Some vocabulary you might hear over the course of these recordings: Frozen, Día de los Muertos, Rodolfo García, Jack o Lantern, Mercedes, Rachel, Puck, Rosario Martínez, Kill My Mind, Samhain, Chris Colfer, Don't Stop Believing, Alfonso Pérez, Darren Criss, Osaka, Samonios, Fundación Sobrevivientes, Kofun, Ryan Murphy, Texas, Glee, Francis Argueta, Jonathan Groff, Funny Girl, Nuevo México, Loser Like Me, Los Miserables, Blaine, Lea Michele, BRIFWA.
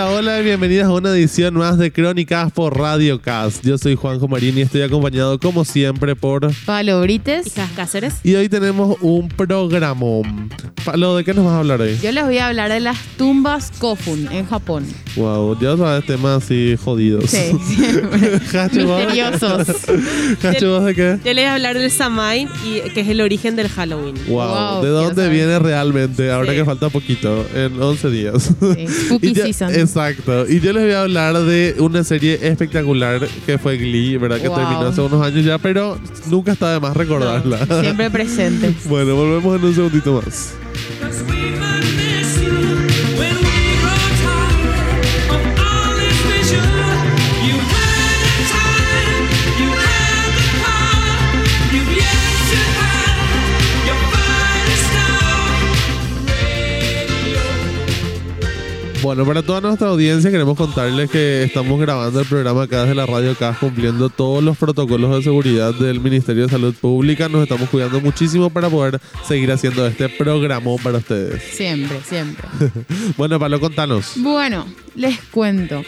Hola, hola, bienvenidos a una edición más de Crónicas por Radio Cast. Yo soy Juanjo Marín y estoy acompañado, como siempre, por Palo Brites y Cáceres. Y hoy tenemos un programón. Palo, ¿de qué nos vas a hablar hoy? Yo les voy a hablar de las tumbas Kofun en Japón. Wow, ya sabes, temas así jodidos. Sí, siempre. Misteriosos. ¿Hachubas de qué? Yo les voy a hablar del Samhain, que es el origen del Halloween. Wow, ¿de dónde viene realmente? Ahora que falta poquito, en 11 días. Sí, spooky season. Exacto. Y yo les voy a hablar de una serie espectacular que fue Glee, ¿verdad? Que terminó hace unos años ya, pero nunca está de más recordarla. No, siempre presente. Bueno, volvemos en un segundito más. Bueno, para toda nuestra audiencia queremos contarles que estamos grabando el programa acá desde la Radio Cas, cumpliendo todos los protocolos de seguridad del Ministerio de Salud Pública. Nos estamos cuidando muchísimo para poder seguir haciendo este programa para ustedes. Siempre, siempre. Bueno, Pablo, contanos. Bueno, les cuento.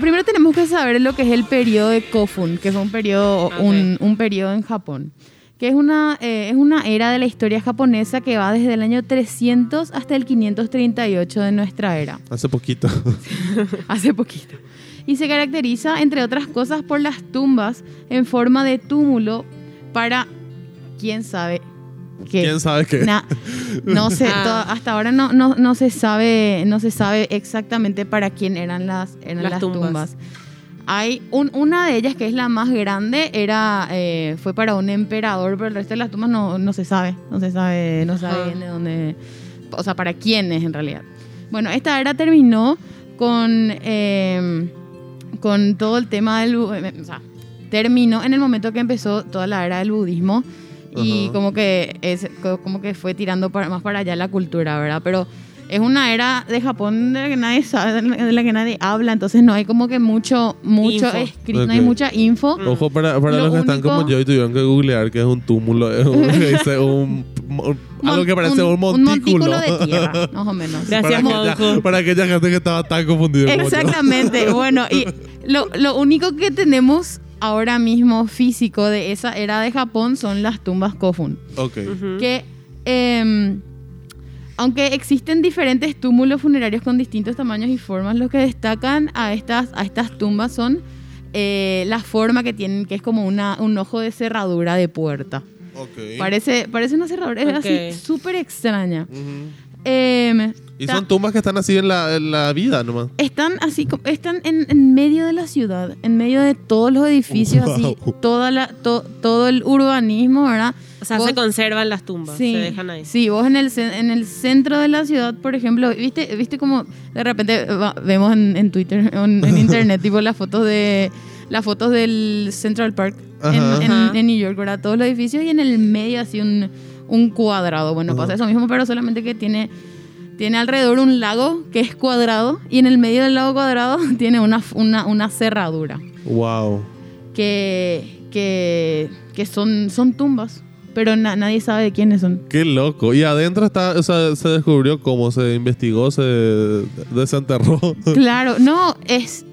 Primero tenemos que saber lo que es el periodo de Kofun, que fue un periodo, un periodo en Japón, que es una era de la historia japonesa que va desde el año 300 hasta el 538 de nuestra era. Hace poquito. Hace poquito. Y se caracteriza, entre otras cosas, por las tumbas en forma de túmulo para quién sabe qué. ¿Quién sabe qué? No sé, hasta ahora no se sabe exactamente para quién eran las tumbas. Hay una de ellas que es la más grande, fue para un emperador, pero el resto de las tumbas no se sabe bien de dónde, o sea, para quién es en realidad. Bueno, esta era terminó con todo el tema del, o sea, terminó en el momento que empezó toda la era del budismo y como que fue tirando más para allá la cultura, ¿verdad? Pero es una era de Japón de la que nadie sabe, de la que nadie habla, entonces no hay como que mucho escrito, okay. No hay mucha info. Ojo para los que están como yo y tuvieron que googlear que es un túmulo, dice algo que parece un montículo de tierra, más o menos. Gracias, Monjo. Para aquella gente que estaba tan confundida. Exactamente, como yo. Bueno, y lo único que tenemos ahora mismo físico de esa era de Japón son las tumbas Kofun. Ok. Que... aunque existen diferentes túmulos funerarios con distintos tamaños y formas, los que destacan a estas tumbas son la forma que tienen, que es como un ojo de cerradura de puerta. Okay. Parece una cerradura, es así súper extraña. Uh-huh. Y son tumbas que están así en la vida nomás. Están así, están en medio de la ciudad, en medio de todos los edificios, así, todo el urbanismo, ¿verdad? O sea, se conservan las tumbas, sí, se dejan ahí. Sí, vos en el centro de la ciudad, por ejemplo, ¿viste como de repente vemos en Twitter, en internet, tipo las fotos del Central Park en New York, ¿verdad? Todos los edificios y en el medio así un cuadrado. Bueno, pasa eso mismo, pero solamente que tiene alrededor un lago que es cuadrado y en el medio del lago cuadrado tiene una cerradura. Wow. Que son tumbas. Pero nadie sabe de quiénes son. Qué loco. Y adentro está, o sea, se descubrió cómo, se investigó, se desenterró. Claro, no, es...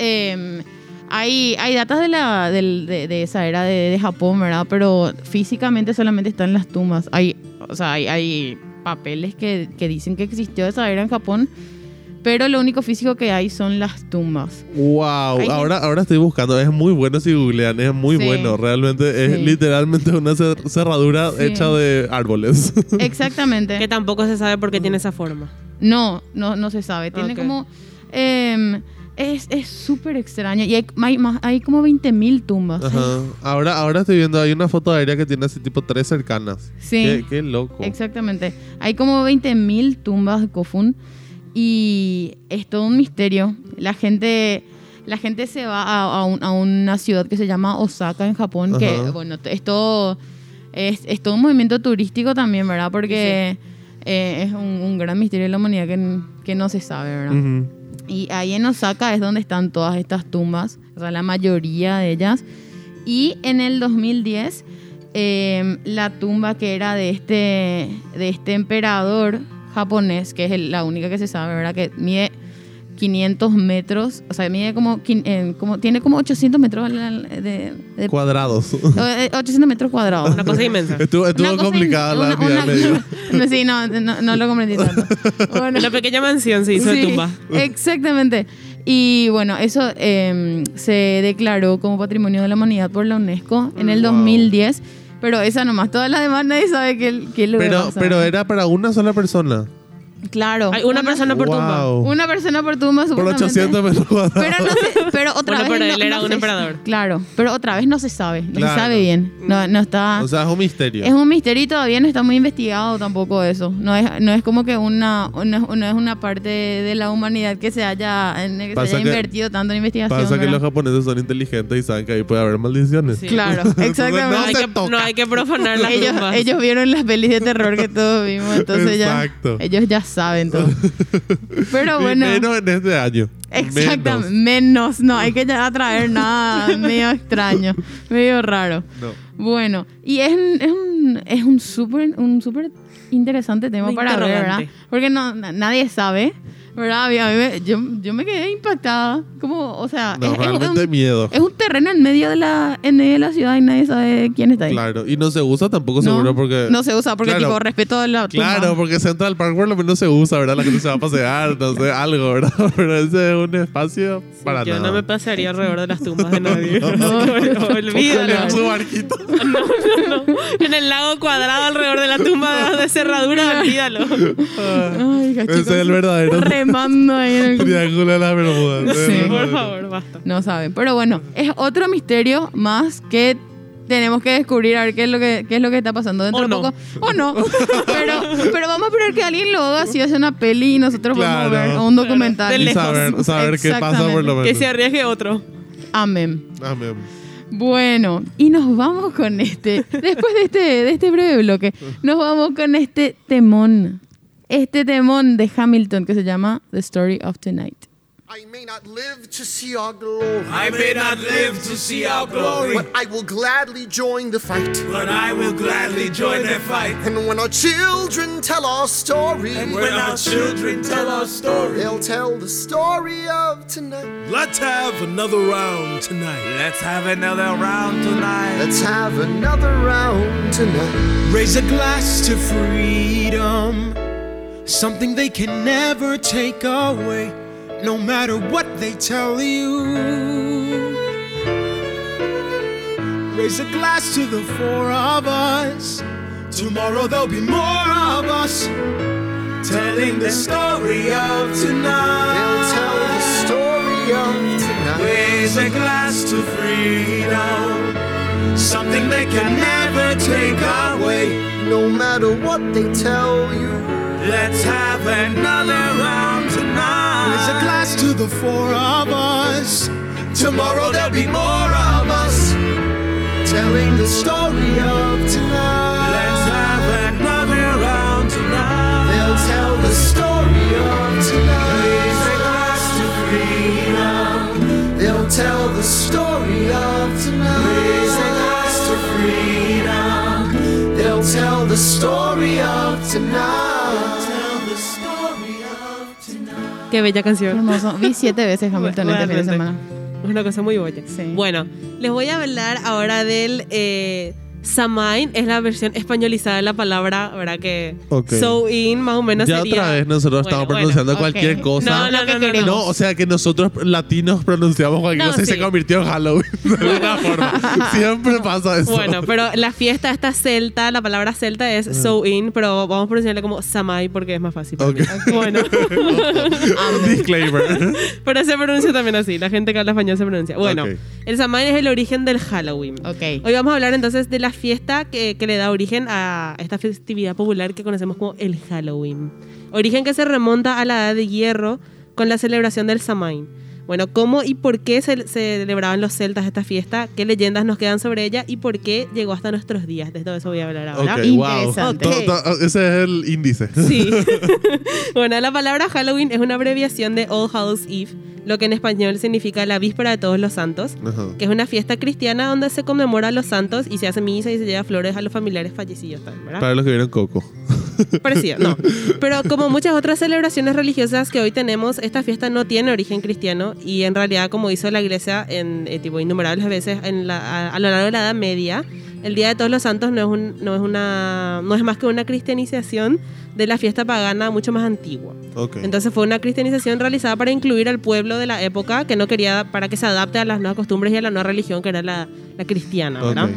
hay datas de esa era de Japón, ¿verdad? Pero físicamente solamente están las tumbas. Hay papeles que dicen que existió esa era en Japón, pero lo único físico que hay son las tumbas. Wow, ahora estoy buscando. Es muy bueno si googlean, es muy bueno. Realmente es literalmente una cerradura hecha de árboles. Exactamente. Que tampoco se sabe por qué tiene esa forma. No se sabe. Tiene como... Es súper extraño. Y hay como 20.000 tumbas. Ajá. Ahora estoy viendo, hay una foto aérea que tiene así tipo 3 cercanas. Sí. Qué loco. Exactamente. Hay como 20.000 tumbas de Kofun. Y es todo un misterio. La gente se va a una ciudad que se llama Osaka en Japón. Ajá. Que bueno, es todo un movimiento turístico también, ¿verdad? Porque es un gran misterio de la humanidad que no se sabe, ¿verdad? Uh-huh. Y ahí en Osaka es donde están todas estas tumbas, o sea, la mayoría de ellas. Y en el 2010 la tumba que era de este emperador japonés, que es la única que se sabe, ¿verdad? Que mide 500 metros, o sea, mide como tiene como 800 metros de cuadrados. 800 metros cuadrados. Una cosa inmensa. Estuvo complicada la pirámide. Sí, no lo comprendí tanto. Bueno, la pequeña mansión se hizo de tumba. Exactamente. Y bueno, eso se declaró como Patrimonio de la Humanidad por la UNESCO en el 2010. Pero esa nomás, todas las demás nadie sabe qué lugar pasa. Pero era para una sola persona. Claro. Hay una persona por tumba. Una persona por tumba, supuestamente. Por 800 metros cuadrados. Pero, no sé, pero otra vez. Pero él era un emperador. Claro, pero otra vez no se sabe. No se sabe bien. No está. O sea, es un misterio. Es un misterio y todavía no está muy investigado tampoco eso. No es como que no es una parte de la humanidad que se haya invertido tanto en investigación. Pasa que los japoneses son inteligentes y saben que ahí puede haber maldiciones. Sí. Claro, exactamente. No hay que profanar las tumbas. Ellos vieron las pelis de terror que todos vimos, entonces ellos ya saben todo. Pero bueno. Menos en este año. Exactamente. Menos. No hay que atraer nada medio extraño, medio raro. No. Bueno, y es un súper interesante tema para ver, ¿verdad? Porque nadie sabe, ¿verdad? Yo me quedé impactada. Como, o sea, no, realmente miedo. Es un terreno en medio de la ciudad y nadie sabe quién está ahí. Claro, y no se usa tampoco, seguro, porque... No se usa porque, claro, tipo, respeto a la... Claro, tumba. Porque Central Park por lo menos se usa, ¿verdad? La gente se va a pasear, no sé, algo, ¿verdad? Pero ese es un espacio para yo nada. Yo no me pasearía alrededor de las tumbas de nadie. No, olvídalo. En su barquito. No. En el lago cuadrado alrededor de la tumba de cerradura, olvídalo. Ay, ese es el verdadero... Mando ahí en el triángulo de las Bermudas. Sí, por favor, basta. No saben. Pero bueno, es otro misterio más que tenemos que descubrir, a ver qué es lo que está pasando dentro de poco. O no. Pero vamos a esperar que alguien lo haga, si hace una peli y nosotros vamos a ver un documental. De lejos. Saber qué pasa por lo menos. Que se arriesgue otro. Amén. Bueno, y nos vamos con después de este breve bloque, nos vamos con este temón de Hamilton que se llama The Story of Tonight. I may not live to see our glory. I may not live to see our glory. But I will gladly join the fight. But I will gladly join the fight. And when our children tell our story. And when our children tell our story. They'll tell the story of tonight. Let's have another round tonight. Let's have another round tonight. Let's have another round tonight. Raise a glass to freedom. Something they can never take away, no matter what they tell you. Raise a glass to the four of us. Tomorrow there'll be more of us telling the story of tonight. They'll tell the story of tonight. Raise a glass to freedom. Something they can never take away, no matter what they tell you. Let's have another round tonight. Raise a glass to the four of us. Tomorrow there'll be more of us telling the story of tonight. Let's have another round tonight. They'll tell the story of tonight. Raise a glass to freedom. They'll tell the story of tonight. Raise a glass to freedom. They'll tell the story of tonight. Qué bella canción. Hermoso. Vi 7 veces Hamilton este fin de semana. Es una cosa muy bella. Sí. Bueno, les voy a hablar ahora del Samhain. Es la versión españolizada de la palabra, ¿verdad? Que so in más o menos ya sería... Ya otra vez nosotros estamos pronunciando cualquier cosa. No, o sea que nosotros latinos pronunciamos cualquier cosa y se convirtió en Halloween de alguna forma. Siempre pasa eso. Bueno, pero la fiesta esta celta, la palabra celta es so in, pero vamos a pronunciarle como Samhain porque es más fácil. Bueno. Disclaimer. Pero se pronuncia también así. La gente que habla español se pronuncia. Bueno, el Samhain es el origen del Halloween. Hoy vamos a hablar entonces de la fiesta que le da origen a esta festividad popular que conocemos como el Halloween. Origen que se remonta a la Edad de Hierro con la celebración del Samhain. Bueno, ¿cómo y por qué se celebraban los celtas esta fiesta? ¿Qué leyendas nos quedan sobre ella? ¿Y por qué llegó hasta nuestros días? De todo eso voy a hablar ahora. Interesante. Ese es el índice. Sí. Bueno, la palabra Halloween es una abreviación de All Hallows Eve, lo que en español significa la víspera de todos los santos, que es una fiesta cristiana donde se conmemora a los santos y se hace misa y se lleva flores a los familiares fallecidos también, ¿verdad? Para los que vieron Coco. Parecido, no. Pero como muchas otras celebraciones religiosas que hoy tenemos, esta fiesta no tiene origen cristiano y en realidad, como hizo la iglesia en tipo innumerables veces a lo largo de la Edad Media, el Día de Todos los Santos no es más que una cristianización de la fiesta pagana mucho más antigua. Okay. Entonces fue una cristianización realizada para incluir al pueblo de la época que no quería, para que se adapte a las nuevas costumbres y a la nueva religión que era la cristiana, okay, ¿verdad?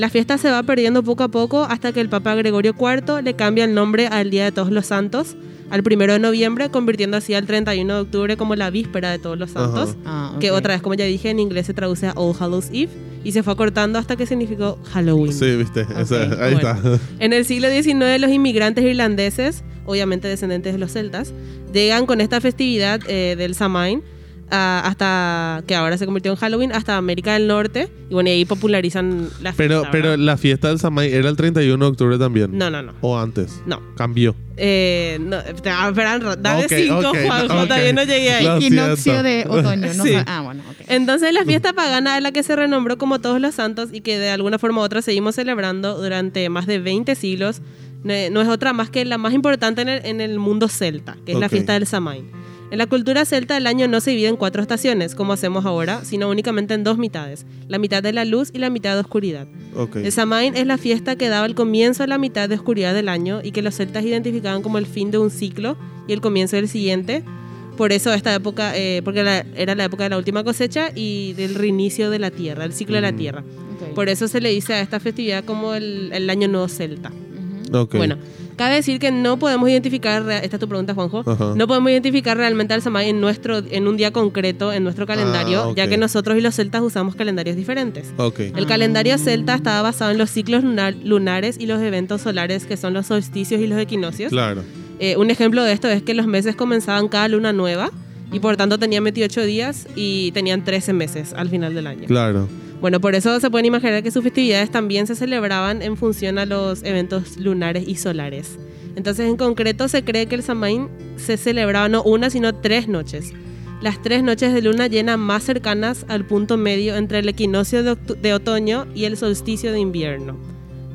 La fiesta se va perdiendo poco a poco hasta que el Papa Gregorio IV le cambia el nombre al Día de Todos los Santos al 1 de noviembre, convirtiendo así al 31 de octubre como la víspera de Todos los Santos, uh-huh, que otra vez, como ya dije, en inglés se traduce a All Hallows Eve y se fue acortando hasta que significó Halloween. Sí, viste, okay, ahí bueno, está. En el siglo XIX los inmigrantes irlandeses, obviamente descendientes de los celtas, llegan con esta festividad del Samhain, hasta que ahora se convirtió en Halloween, hasta América del Norte, y bueno, y ahí popularizan la fiesta. Pero la fiesta del Samhain era el 31 de octubre también. No. ¿O antes? No. Cambió. No, espera, dame 5, okay, Juanjo, no, todavía no llegué ahí. Equinoccio de otoño, ¿no? Sí. Bueno, okay. Entonces la fiesta pagana es la que se renombró como Todos los Santos y que de alguna forma u otra seguimos celebrando durante más de 20 siglos. No es otra más que la más importante en el mundo celta, que es la fiesta del Samhain. En la cultura celta, el año no se divide en 4 estaciones, como hacemos ahora, sino únicamente en 2 mitades. La mitad de la luz y la mitad de oscuridad. Okay. El Samhain es la fiesta que daba el comienzo a la mitad de oscuridad del año y que los celtas identificaban como el fin de un ciclo y el comienzo del siguiente. Por eso esta época, porque era la época de la última cosecha y del reinicio de la tierra, el ciclo de la tierra. Okay. Por eso se le dice a esta festividad como el año nuevo celta. Okay. Bueno, cabe decir que no podemos identificar, esta es tu pregunta, Juanjo, uh-huh, no podemos identificar realmente al Samhain en un día concreto en nuestro calendario, okay, ya que nosotros y los celtas usamos calendarios diferentes. Okay. El calendario celta estaba basado en los ciclos lunares y los eventos solares, que son los solsticios y los equinoccios. Claro. Un ejemplo de esto es que los meses comenzaban cada luna nueva y por tanto tenían 28 días y tenían 13 meses al final del año. Claro. Bueno, por eso se pueden imaginar que sus festividades también se celebraban en función a los eventos lunares y solares. Entonces, en concreto, se cree que el Samhain se celebraba no una, sino 3 noches. Las 3 noches de luna llena más cercanas al punto medio entre el equinoccio de otoño y el solsticio de invierno,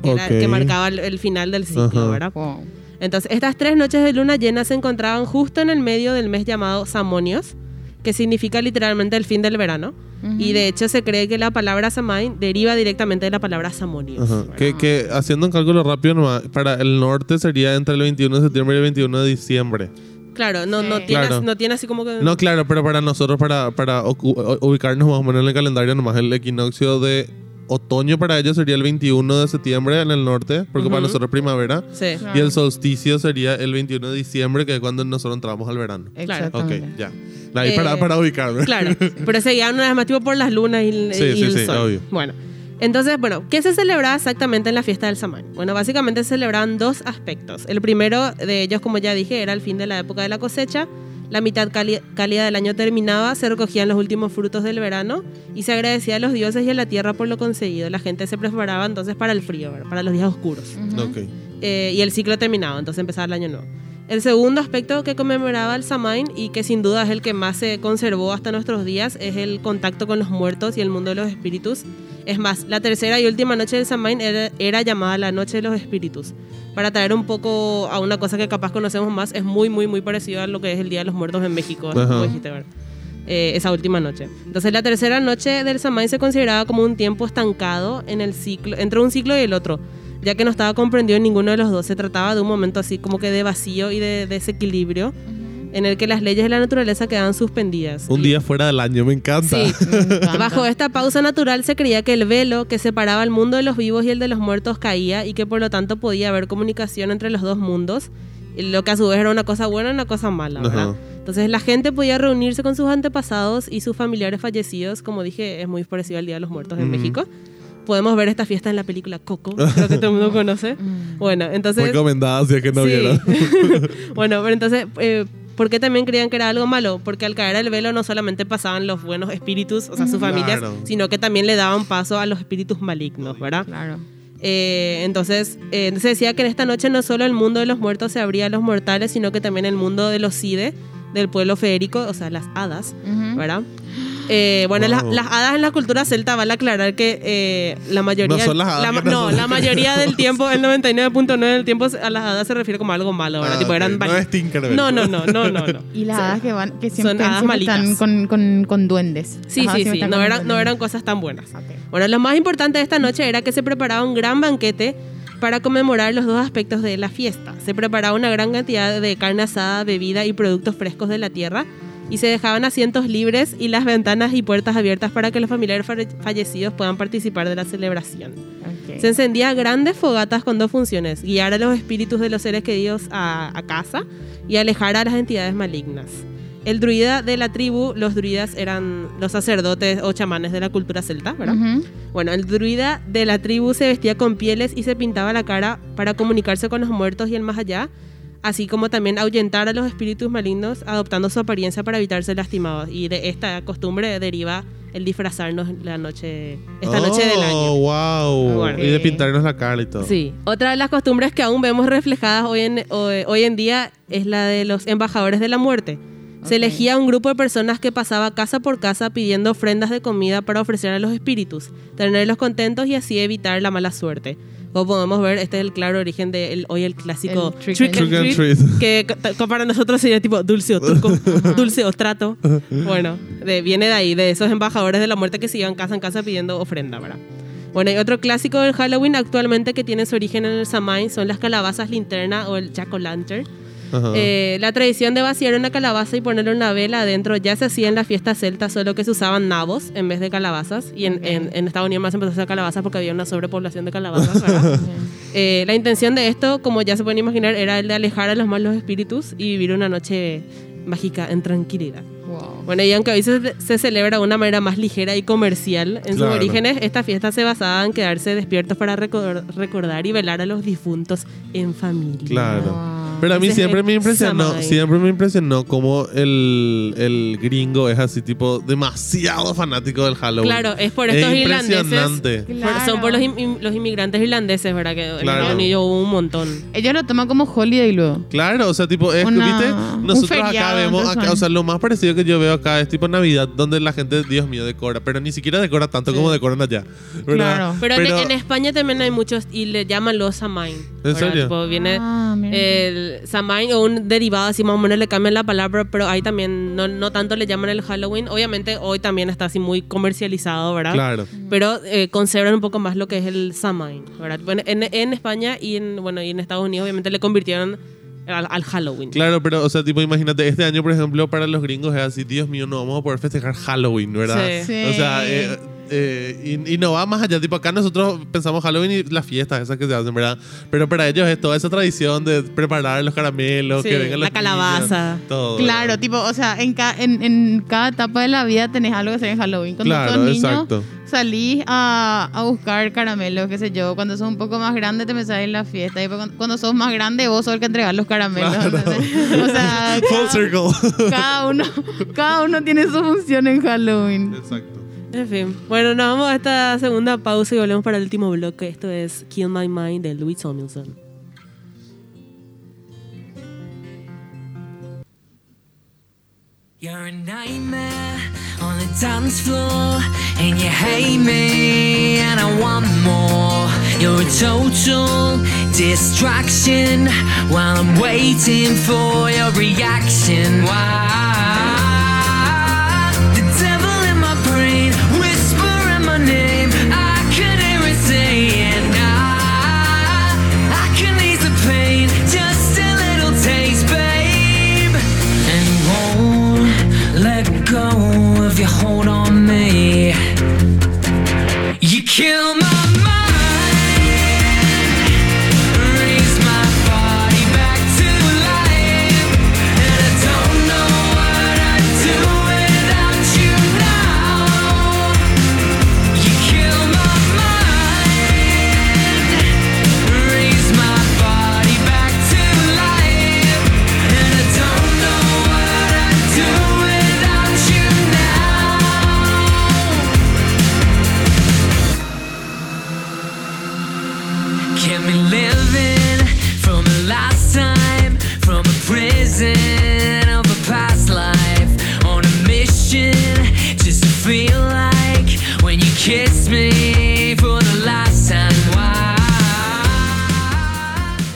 que, okay, que marcaba el final del ciclo, uh-huh, ¿verdad? Wow. Entonces, estas 3 noches de luna llena se encontraban justo en el medio del mes llamado Samonios, que significa literalmente el fin del verano. Uh-huh. Y de hecho se cree que la palabra Samhain deriva directamente de la palabra Samonios. Uh-huh. Que haciendo un cálculo rápido nomás, para el norte sería entre el 21 de septiembre y el 21 de diciembre. Claro, no, sí, no tiene, claro, no tiene así como que... No, claro, pero para nosotros, para ubicarnos más o menos en el calendario nomás, el equinoccio de otoño para ellos sería el 21 de septiembre en el norte, porque uh-huh, para nosotros primavera. Sí. Claro. Y el solsticio sería el 21 de diciembre, que es cuando nosotros entramos al verano. Exactamente. Ok, ya. Ahí para ubicarme. Claro, pero seguían una vez más tipo por las lunas y el sol. Obvio. Bueno, entonces, ¿qué se celebraba exactamente en la fiesta del Samhain? Bueno, básicamente se celebraban 2 aspectos. El primero de ellos, como ya dije, era el fin de la época de la cosecha. La mitad cálida del año terminaba, se recogían los últimos frutos del verano y se agradecía a los dioses y a la tierra por lo conseguido. La gente se preparaba entonces para el frío, para los días oscuros. Uh-huh. Okay. Y el ciclo terminaba, entonces empezaba el año nuevo. El segundo aspecto que conmemoraba el Samhain y que sin duda es el que más se conservó hasta nuestros días es el contacto con los muertos y el mundo de los espíritus. Es más, la tercera y última noche del Samhain era llamada la Noche de los Espíritus. Para traer un poco a una cosa que capaz conocemos más, es muy, muy, muy parecido a lo que es el Día de los Muertos en México, uh-huh, como dijiste, ¿verdad? Esa última noche. Entonces, la tercera noche del Samhain se consideraba como un tiempo estancado en el ciclo, entre un ciclo y el otro, ya que no estaba comprendido en ninguno de los dos. Se trataba de un momento así como que de vacío y de desequilibrio, uh-huh, en el que las leyes de la naturaleza quedaban suspendidas. Un día fuera del año, me encanta. Sí, me encanta. Bajo esta pausa natural se creía que el velo que separaba el mundo de los vivos y el de los muertos caía y que por lo tanto podía haber comunicación entre los dos mundos, lo que a su vez era una cosa buena y una cosa mala, ¿verdad? Uh-huh. Entonces la gente podía reunirse con sus antepasados y sus familiares fallecidos, como dije, es muy parecido al Día de los Muertos, uh-huh, en México. Podemos ver esta fiesta en la película Coco, creo que todo el mundo conoce. Bueno, entonces... Muy recomendada, si es que no vieron. Bueno, pero entonces, ¿por qué también creían que era algo malo? Porque al caer el velo no solamente pasaban los buenos espíritus, o sea, sus familias, claro, sino que también le daban paso a los espíritus malignos, ¿verdad? Claro. Entonces, se decía que en esta noche no solo el mundo de los muertos se abría a los mortales, sino que también el mundo de los Cide, del pueblo férico, o sea, las hadas, ¿verdad? Bueno, wow. Las hadas en la cultura celta, vale aclarar que la mayoría... No son las hadas. No, la mayoría del tiempo, el 99.9 del tiempo, a las hadas se refiere como algo malo, ¿verdad? Ah, tipo, eran no es Tinkerbell. No. Y las hadas que van, que siempre son hadas malitas. Están con duendes. Sí, ajá, sí, sí. No eran cosas tan buenas. Okay. Bueno, lo más importante de esta noche era que se preparaba un gran banquete para conmemorar los dos aspectos de la fiesta. Se preparaba una gran cantidad de carne asada, bebida y productos frescos de la tierra, y se dejaban asientos libres y las ventanas y puertas abiertas para que los familiares fallecidos puedan participar de la celebración. Okay. Se encendían grandes fogatas con dos funciones: guiar a los espíritus de los seres queridos a casa y alejar a las entidades malignas. El druida de la tribu, los druidas eran los sacerdotes o chamanes de la cultura celta, ¿verdad? Uh-huh. Bueno, el druida de la tribu se vestía con pieles y se pintaba la cara para comunicarse con los muertos y el más allá, así como también ahuyentar a los espíritus malignos adoptando su apariencia para evitar ser lastimados. Y de esta costumbre deriva el disfrazarnos esta noche del año. ¡Oh, wow! Bueno, y de pintarnos la cara y todo. Sí. Otra de las costumbres que aún vemos reflejadas hoy en día es la de los embajadores de la muerte. Se elegía un grupo de personas que pasaba casa por casa pidiendo ofrendas de comida para ofrecer a los espíritus, tenerlos contentos y así evitar la mala suerte. Como podemos ver, este es el claro origen de el clásico Trick or treat, que para nosotros sería tipo dulce o truco, dulce o trato. Bueno, viene de ahí, de esos embajadores de la muerte que se iban casa en casa pidiendo ofrenda, ¿verdad? Bueno, y otro clásico del Halloween actualmente que tiene su origen en el Samhain son las calabazas linterna o el Jack o Lantern. La tradición de vaciar una calabaza y ponerle una vela adentro ya se hacía en la fiesta celta, solo que se usaban nabos en vez de calabazas. Y en Estados Unidos más se empezó a hacer calabazas porque había una sobrepoblación de calabazas, ¿verdad? La intención de esto, como ya se pueden imaginar, era el de alejar a los malos espíritus y vivir una noche mágica en tranquilidad. Wow. Bueno, y aunque hoy se celebra de una manera más ligera y comercial en sus orígenes, esta fiesta se basaba en quedarse despiertos para recordar y velar a los difuntos en familia. Claro. Wow. Pero a mí siempre me impresionó cómo el gringo es así tipo demasiado fanático del Halloween. Claro, es por estos irlandeses. Claro. Son por los inmigrantes irlandeses, ¿verdad? Que en Estados Unidos hubo un montón. Ellos lo toman como holiday luego. Claro, o sea, tipo, ¿viste? Nosotros feriado, acá vemos, o sea, lo más parecido que yo veo acá es tipo Navidad, donde la gente, Dios mío, decora, pero ni siquiera decora tanto como decoran allá, ¿verdad? Claro. Pero en España también hay muchos y le llaman los Samhain. ¿En serio? Tipo, viene Samhain o un derivado, así más o menos le cambian la palabra, pero ahí también no tanto le llaman el Halloween. Obviamente hoy también está así muy comercializado, ¿verdad? Claro. Pero conservan un poco más lo que es el Samhain, ¿verdad? Bueno, en España y en Estados Unidos obviamente le convirtieron al Halloween. Claro, pero, o sea, tipo, imagínate, este año, por ejemplo, para los gringos es así, Dios mío, no vamos a poder festejar Halloween, ¿verdad? Sí. O sea... y no va más allá, tipo acá nosotros pensamos Halloween y las fiestas esas que se hacen, ¿verdad? Pero para ellos es toda esa tradición de preparar los caramelos, que vengan la calabaza, niños, todo. Claro, ¿verdad? Tipo, o sea, en cada etapa de la vida tenés algo que hacer en Halloween. Cuando sos niño, exacto, salís a buscar caramelos, qué sé yo. Cuando sos un poco más grande te empezás a ir a la fiesta, y cuando sos más grande vos sos el que entregas los caramelos. Claro. O sea, cada uno tiene su función en Halloween. Exacto. En fin, bueno, nos vamos a esta segunda pausa y volvemos para el último bloque. Esto es Kill My Mind de Louis Tomlinson. You're a nightmare on the dance floor, and you hate me, and I want more. You're a total distraction while I'm waiting for your reaction. Why? If you hold on me, you kill my mind, raise my body back to life, and I don't know what I'd do without you now. You kill my mind, raise my body back to life, and I don't know what I'd do without you now. feel like when you kiss me for the last time? Why?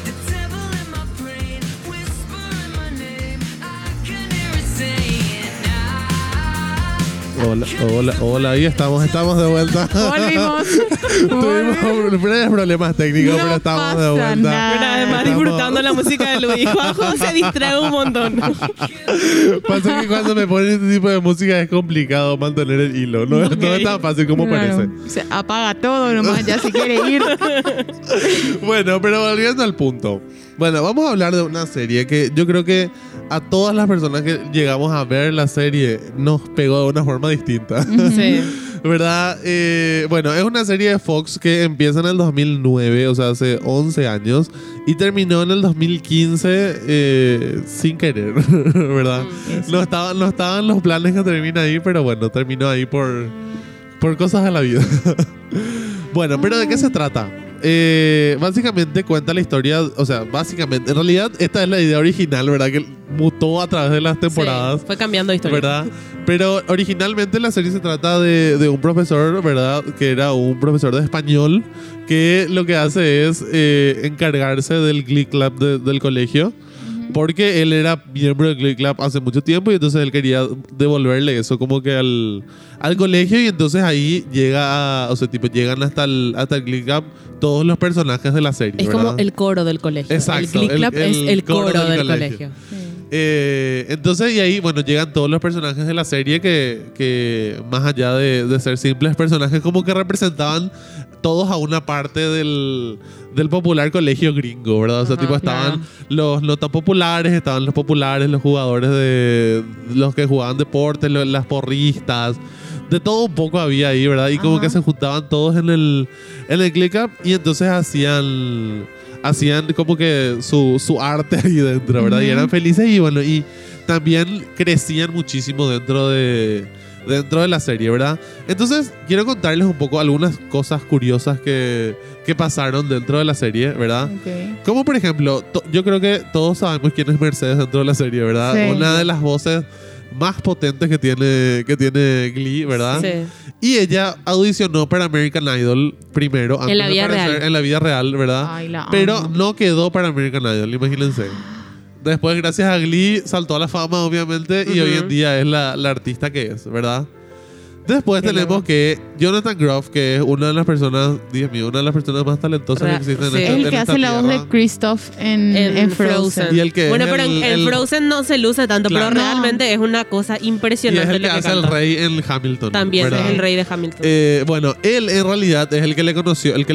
The devil in my brain whispering my name. I can hear it saying. Hola, ahí estamos de vuelta. Volvimos. Tuvimos breves problemas técnicos, no, pero estamos de vuelta. Nada. Además, disfrutando la música de Luis. Juanjo se distrae un montón. Pasa que cuando me ponen este tipo de música es complicado mantener el hilo. No, okay. No es tan fácil como parece. Se apaga todo nomás, ya se quiere ir. Bueno, pero volviendo al punto. Bueno, vamos a hablar de una serie que yo creo que a todas las personas que llegamos a ver la serie nos pegó de una forma distinta. Sí. ¿Verdad? Bueno, es una serie de Fox que empieza en el 2009, o sea, hace 11 años, y terminó en el 2015 sin querer, ¿verdad? No estaban los planes que termina ahí, pero bueno, terminó ahí por cosas de la vida. Bueno, pero ¿de qué se trata? Básicamente cuenta la historia, o sea, básicamente, en realidad esta es la idea original, ¿verdad? Que mutó a través de las temporadas. Sí, fue cambiando de historia, ¿verdad? Pero originalmente la serie se trata de un profesor, ¿verdad? Que era un profesor de español que lo que hace es encargarse del Glee Club del colegio. Porque él era miembro del Glee Club hace mucho tiempo y entonces él quería devolverle eso como que al colegio, y entonces ahí llega, o sea, tipo llegan hasta el Glee Club todos los personajes de la serie. Es, ¿verdad? Como el coro del colegio. Exacto. El Glee Club es el coro del colegio. Entonces, y ahí, bueno, llegan todos los personajes de la serie que más allá de ser simples personajes, como que representaban todos a una parte del popular colegio gringo, ¿verdad? O sea, ajá, tipo, estaban los no tan populares, estaban los populares, los jugadores de los que jugaban deportes, las porristas, de todo un poco había ahí, ¿verdad? Y como que se juntaban todos en el Glee Club y entonces hacían como que su arte ahí dentro, ¿verdad? Y eran felices y bueno, y también crecían muchísimo dentro de la serie, ¿verdad? Entonces, quiero contarles un poco algunas cosas curiosas que pasaron dentro de la serie, ¿verdad? Okay. Como por ejemplo, yo creo que todos sabemos quién es Mercedes dentro de la serie, ¿verdad? Sí. Una de las voces más potentes que tiene Glee, ¿verdad? Sí. Y ella audicionó para American Idol primero. Antes en la vida real, ¿verdad? Ay, la amo. Pero no quedó para American Idol, imagínense. Después, gracias a Glee, saltó a la fama, obviamente, y hoy en día es la artista que es, ¿verdad? Después tenemos que Jonathan Groff, que es una de las personas, Dios mío, una de las personas más talentosas que existen en esta tierra. El que hace la voz de Kristoff en Frozen. Y el que bueno, pero en Frozen no se luce tanto, claro, pero realmente es una cosa impresionante. Y es el que hace canta. El rey en Hamilton. También, ¿verdad? Es el rey de Hamilton. Bueno, él en realidad es el que le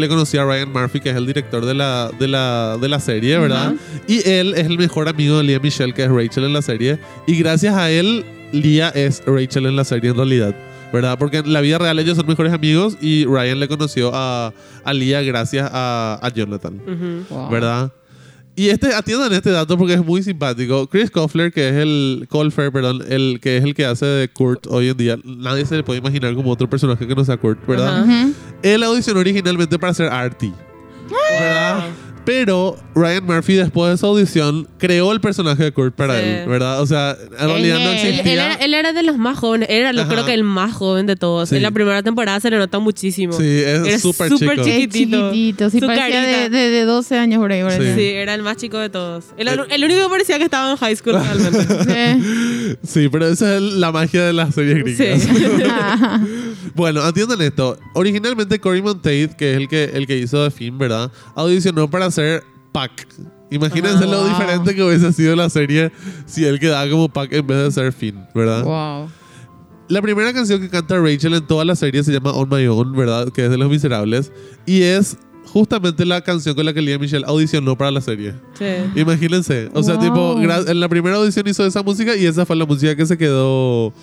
conocía a Ryan Murphy, que es el director de la serie, ¿verdad? Y él es el mejor amigo de Lea Michele, que es Rachel en la serie. Y gracias a él, Lea es Rachel en la serie en realidad, ¿verdad? Porque en la vida real ellos son mejores amigos y Ryan le conoció a Lea gracias a Jonathan, ¿verdad? Y atiendan este dato porque es muy simpático. Chris Colfer, que es el que es el que hace de Kurt hoy en día. Nadie se le puede imaginar como otro personaje que no sea Kurt, ¿verdad? Él audicionó originalmente para ser Artie, ¿verdad? Pero Ryan Murphy, después de esa audición, creó el personaje de Kurt para él, ¿verdad? O sea, en realidad no existía. Él era de los más jóvenes. Era, creo que el más joven de todos. Sí. En la primera temporada se le notó muchísimo. Sí, es súper chico. Súper chiquitito. Sí, su parecía de 12 años por ahí. Sí. Sí, era el más chico de todos. El único que parecía que estaba en high school realmente. Sí. Sí, pero esa es la magia de las series gringas. Sí. Bueno, entiendan esto. Originalmente Cory Monteith, que es el que hizo de Finn, ¿verdad? Audicionó para ser Puck. Imagínense lo diferente que hubiese sido la serie si él quedaba como Puck en vez de ser Finn, ¿verdad? Wow. La primera canción que canta Rachel en toda la serie se llama On My Own, ¿verdad? Que es de Los Miserables. Y es justamente la canción con la que Lea Michele audicionó para la serie. Sí. Imagínense. O sea, tipo, en la primera audición hizo esa música y esa fue la música que se quedó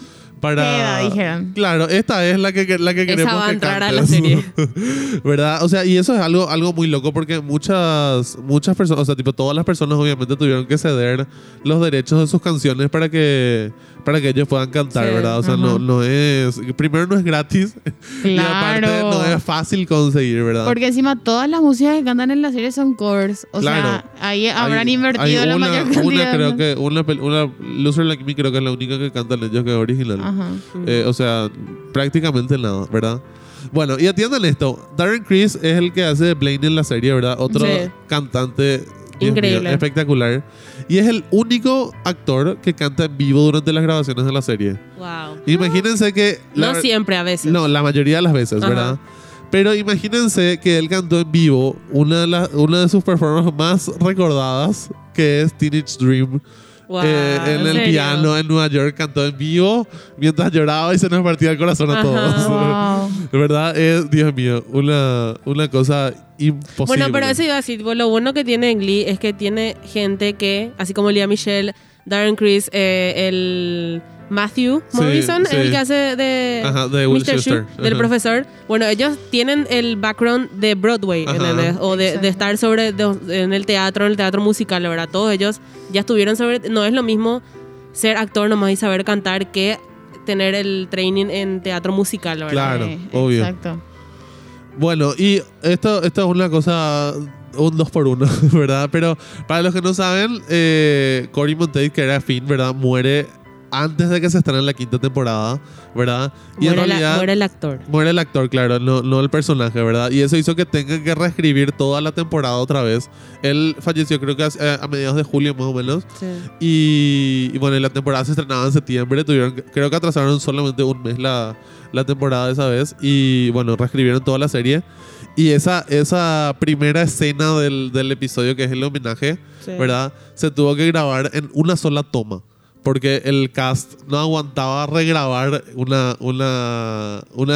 para... dijeron. Claro, esta es la que queremos que va a entrar a la serie. ¿Verdad? O sea, y eso es algo muy loco porque muchas personas, o sea, tipo todas las personas obviamente tuvieron que ceder los derechos de sus canciones para que para que ellos puedan cantar, sí, ¿verdad? O sea, no es... Primero no es gratis. Claro. Y aparte no es fácil conseguir, ¿verdad? Porque encima todas las músicas que cantan en la serie son covers. O claro, sea, ahí habrán invertido la mayor cantidad. Creo que Loser Like Me creo que es la única que cantan ellos que es original. Ajá. O sea, prácticamente nada, ¿verdad? Bueno, y atiendan esto. Darren Criss es el que hace Blaine en la serie, ¿verdad? Otro cantante... increíble. Mío, espectacular. Y es el único actor que canta en vivo durante las grabaciones de la serie. Wow. Imagínense que... No siempre, a veces. No, la mayoría de las veces, ajá, ¿verdad? Pero imagínense que él cantó en vivo una de sus performances más recordadas, que es Teenage Dream. Wow, en el piano en Nueva York cantó en vivo mientras lloraba y se nos partía el corazón a todos. Wow. De verdad es, Dios mío, una cosa imposible. Bueno, pero eso iba a decir, lo bueno que tiene en Glee es que tiene gente que, así como Lea Michele, Darren Criss, el Matthew Morrison, sí. El que hace de Mr. Schuster, del profesor. Bueno, ellos tienen el background de Broadway, ¿entendés? O de estar en el teatro musical, la verdad. Todos ellos ya estuvieron sobre... No es lo mismo ser actor nomás y saber cantar que tener el training en teatro musical, la verdad. Claro, obvio. Exacto. Bueno, y esto es una cosa... un 2x1, ¿verdad? Pero para los que no saben, Cory Monteith, que era Finn, ¿verdad? Muere antes de que se estrene la quinta temporada, ¿verdad? Y muere, en realidad, muere el actor. Muere el actor, claro, no el personaje, ¿verdad? Y eso hizo que tengan que reescribir toda la temporada otra vez. Él falleció creo que a mediados de julio más o menos. Sí. Y bueno, la temporada se estrenaba en septiembre. Creo que atrasaron solamente un mes la temporada esa vez. Y bueno, reescribieron toda la serie. Y esa primera escena del episodio, que es el homenaje, sí, ¿verdad? Se tuvo que grabar en una sola toma. Porque el cast no aguantaba regrabar una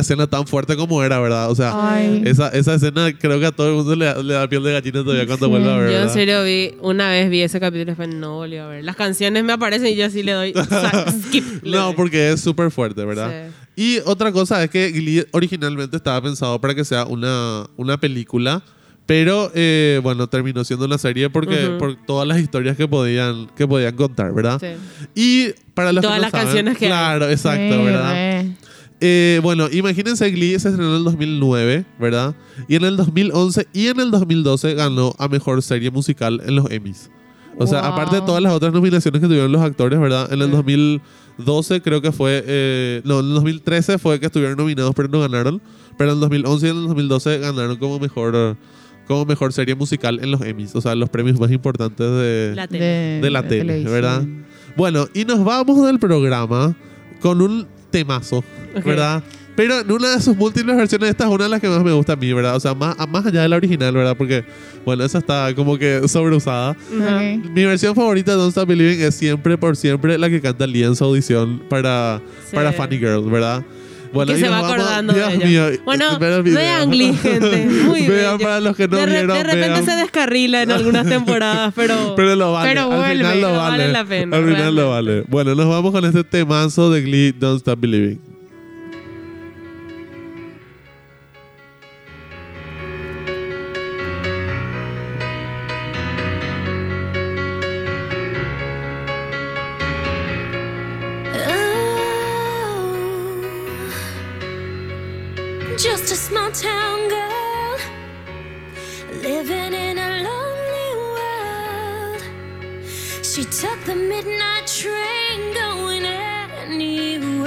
escena tan fuerte como era, ¿verdad? O sea, esa escena creo que a todo el mundo le da piel de gallina todavía cuando sí, vuelve a ver, ¿verdad? Yo en serio vi ese capítulo y después no volví a ver. Las canciones me aparecen y yo así le doy skip. No, porque es súper fuerte, ¿verdad? Sí. Y otra cosa es que Glee originalmente estaba pensado para que sea una película, pero bueno, terminó siendo una serie porque por todas las historias que podían contar, ¿verdad? Sí. Y para los todas que no las saben, canciones que claro, hay. Exacto, sí, ¿verdad? Bueno, imagínense, Glee se estrenó en el 2009, ¿verdad? Y en el 2011 y en el 2012 ganó a mejor serie musical en los Emmys. O sea, wow, aparte de todas las otras nominaciones que tuvieron los actores, ¿verdad? En el 2012 creo que fue... no, en el 2013 fue que estuvieron nominados pero no ganaron. Pero en el 2011 y en el 2012 ganaron como mejor serie musical en los Emmys. O sea, los premios más importantes de la tele, ¿verdad? Bueno, y nos vamos del programa con un temazo, ¿verdad? Pero en una de sus múltiples versiones, esta es una de las que más me gusta a mí, ¿verdad? O sea, más allá de la original, ¿verdad? Porque, bueno, esa está como que sobreusada. Okay. Mi versión favorita de Don't Stop Believing es Siempre por Siempre, la que canta Lea en su audición para Funny Girl, ¿verdad? Bueno, que se va acordando de ella. Mío, bueno, vean Glee, gente. Muy vean bello. Para los que no vieron. De repente vean. Se descarrila en algunas temporadas, pero lo vale. Pero vuelve, al final lo vale la pena. Al final realmente lo vale. Bueno, nos vamos con este temazo de Glee, Don't Stop Believing. Just a small town girl, living in a lonely world. She took the midnight train, going anywhere.